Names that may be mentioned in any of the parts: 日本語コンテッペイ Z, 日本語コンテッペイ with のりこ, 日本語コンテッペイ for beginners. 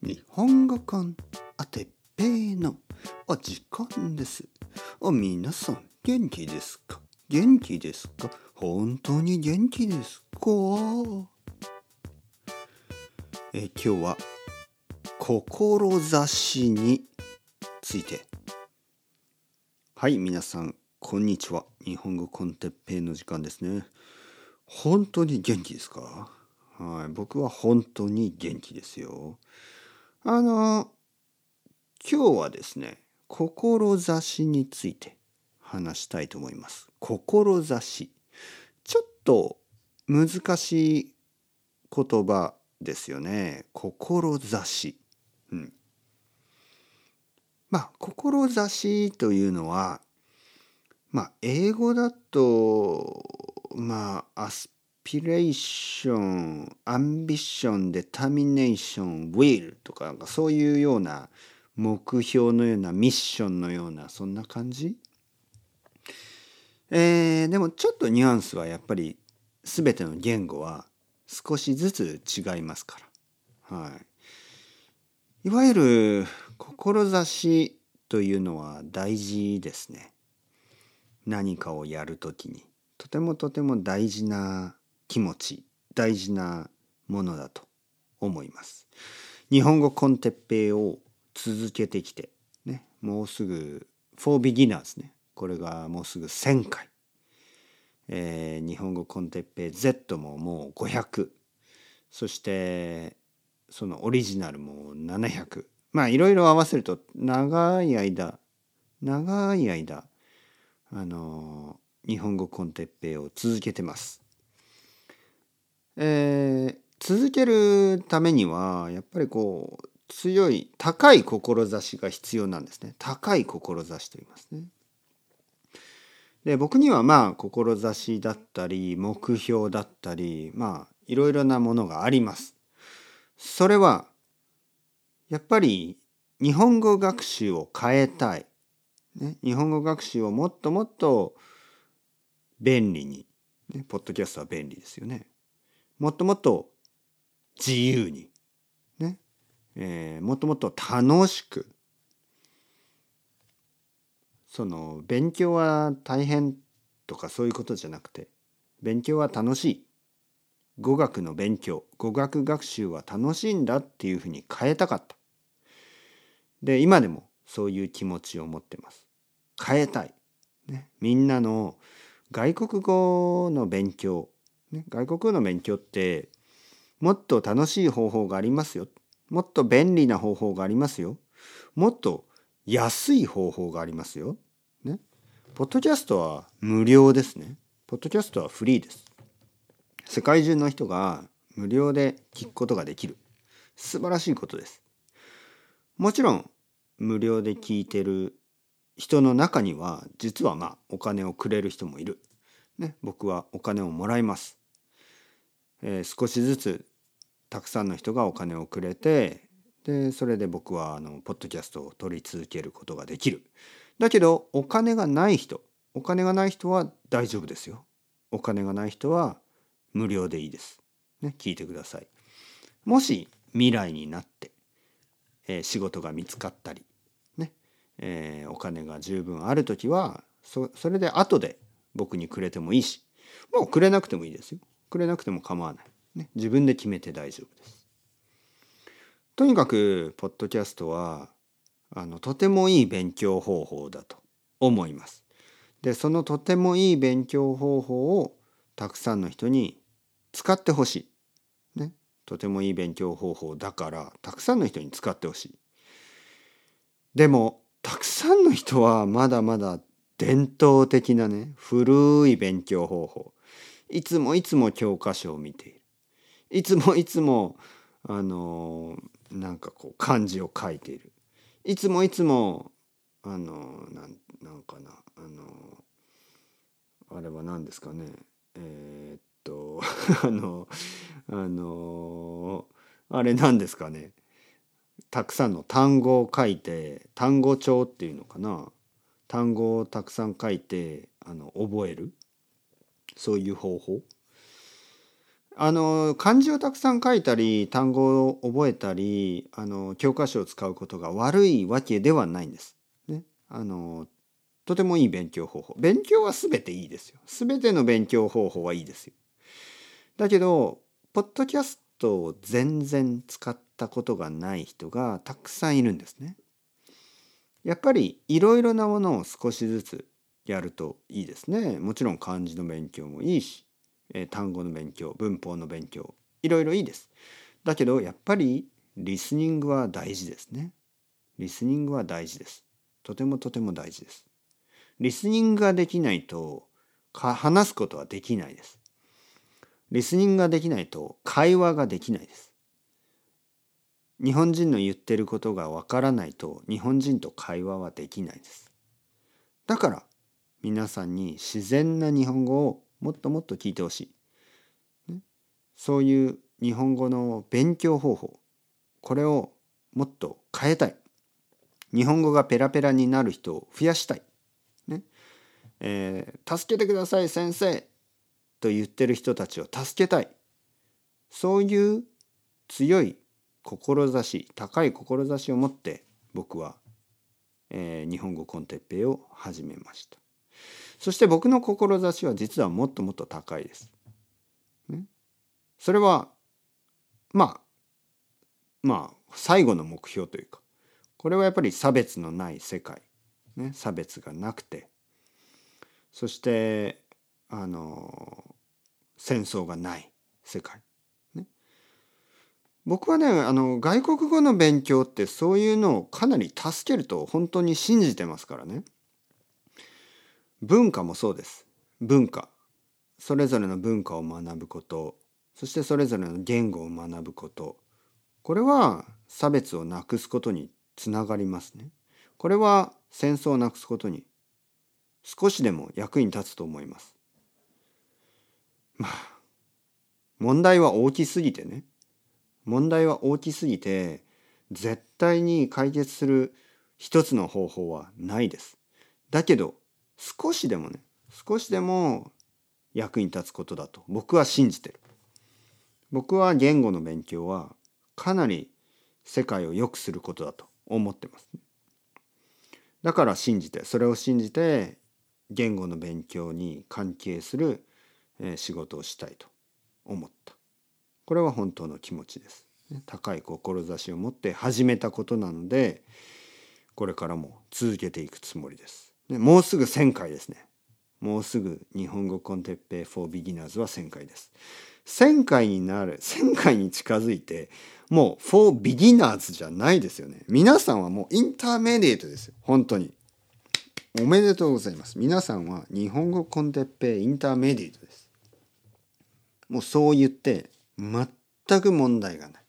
日本語コンあてっぺーのお時間です。皆さん元気ですか？本当に元気ですか？今日は志について。はい、皆さんこんにちは。日本語コンテッペイの時間ですね。本当に元気ですか？はい、僕は本当に元気ですよ。今日はですね、志について話したいと思います。志。ちょっと難しい言葉ですよね。志。うん。まあ、志というのは、まあ、英語だと、まあ、aspiration、ambition、determination、will とか、なんかそういうような目標のようなミッションのようなそんな感じ。でもちょっとニュアンスはやっぱり全ての言語は少しずつ違いますから。はい。いわゆる志というのは大事ですね。何かをやるときに。とても大事な気持ち、大事なものだと思います。日本語コンテッペイを続けてきて、ね、もうすぐ for beginners ね、これがもうすぐ1000回、日本語コンテッペイ Z ももう500、そしてそのオリジナルも700、まあいろいろ合わせると長い間日本語コンテッペイを続けてます。続けるためにはやっぱり強い高い志が必要なんですね。高い志と言いますね。で、僕にはまあ志だったり目標だったり、まあいろいろなものがあります。それはやっぱり日本語学習を変えたい、ね、日本語学習をもっと便利に、ね、ポッドキャストは便利ですよね。もっと自由に、ね、もっと楽しく。その勉強は大変とかそういうことじゃなくて、勉強は楽しい。語学の勉強、語学学習は楽しいんだっていうふうに変えたかった。で、今でもそういう気持ちを持ってます。変えたい。ね、みんなの外国語の勉強、ね、外国語の勉強ってもっと楽しい方法がありますよ。もっと便利な方法がありますよ。もっと安い方法がありますよ。ね、ポッドキャストは無料ですね。ポッドキャストはフリーです。世界中の人が無料で聞くことができる。素晴らしいことです。もちろん無料で聞いてる人の中には実はまあお金をくれる人もいる、ね、僕はお金をもらいます、少しずつたくさんの人がお金をくれて、でそれで僕はポッドキャストを撮り続けることができる。だけどお金がない人は大丈夫ですよ。お金がない人は無料でいいです、ね、聞いてください。もし未来になって、仕事が見つかったりお金が十分あるときはそれで後で僕にくれてもいいし、もうくれなくてもいいですよ。くれなくても構わない、ね、自分で決めて大丈夫です。とにかくポッドキャストはとてもいい勉強方法だと思います。でそのとてもいい勉強方法をたくさんの人に使ってほしい、ね、とてもいい勉強方法だからたくさんの人に使ってほしい。でもたくさんの人はまだまだ伝統的なね、古い勉強方法。いつも教科書を見ている。いつもなんか漢字を書いている。いつもあれは何ですかね。あれ何ですかね。たくさんの単語を書いて、単語帳っていうのかな、単語をたくさん書いて覚える、そういう方法。漢字をたくさん書いたり単語を覚えたり教科書を使うことが悪いわけではないんです、ね、とてもいい勉強方法、勉強は全ていいですよ、全ての勉強方法はいいですよ。だけどポッドキャストを全然使ったことがない人がたくさんいるんですね。やっぱりいろいろなものを少しずつやるといいですね。もちろん漢字の勉強もいいし、単語の勉強、文法の勉強、いろいろいいです。だけどやっぱりリスニングは大事ですね。リスニングは大事です。とてもとても大事です。リスニングができないと話すことはできないです。リスニングができないと会話ができないです。日本人の言ってることがわからないと日本人と会話はできないです。だから皆さんに自然な日本語をもっともっと聞いてほしい、ね、そういう日本語の勉強方法、これをもっと変えたい。日本語がペラペラになる人を増やしたい、ね、助けてください先生と言ってる人たちを助けたい。そういう強い志、高い志を持って僕は、日本語コンテッペイを始めました。そして僕の志は実はもっともっと高いです、ね、それはまあ最後の目標というか、これはやっぱり差別のない世界、ね、差別がなくて、そして戦争がない世界、ね、僕はね外国語の勉強ってそういうのをかなり助けると本当に信じてますからね。文化もそうです。文化。それぞれの文化を学ぶこと、そしてそれぞれの言語を学ぶこと。これは差別をなくすことにつながりますね。これは戦争をなくすことに少しでも役に立つと思います。まあ、問題は大きすぎてね。問題は大きすぎて、絶対に解決する一つの方法はないです。だけど、少しでもね、少しでも役に立つことだと僕は信じてる。僕は言語の勉強はかなり世界を良くすることだと思ってます、ね、だからそれを信じて言語の勉強に関係する仕事をしたいと思った。これは本当の気持ちです。高い志を持って始めたことなので、これからも続けていくつもりです。もうすぐ1000回ですね。もうすぐ日本語コンテッペイ for beginners は1000回です。1000回に近づいて、もう for beginners じゃないですよね。皆さんはもうインターメディエイトですよ。本当に。おめでとうございます。皆さんは日本語コンテッペイインターメディエイトです。もうそう言って、全く問題がない。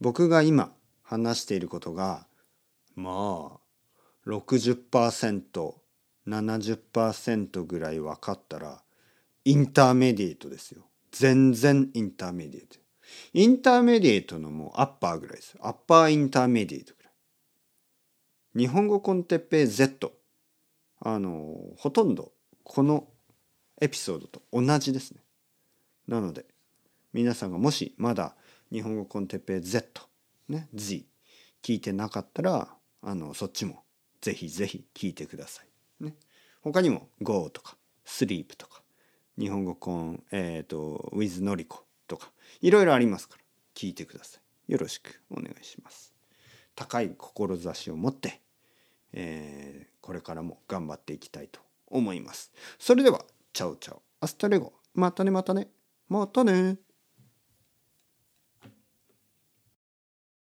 僕が今話していることが、まあ、60%、70% ぐらい分かったら、インターメディエイトですよ。全然インターメディエイト。インターメディエイトのもうアッパーぐらいですよ。アッパーインターメディエイトぐらい。日本語コンテッペイ Z。ほとんどこのエピソードと同じですね。なので、皆さんがもしまだ日本語コンテッペイ Z、ね、Z、聞いてなかったら、そっちも。ぜひぜひ聞いてください、ね、他にも Go とか Sleep とか日本語コン、With のりことかいろいろありますから聞いてください。よろしくお願いします。高い志を持って、これからも頑張っていきたいと思います。それではチャオチャオアスタレゴ、またね。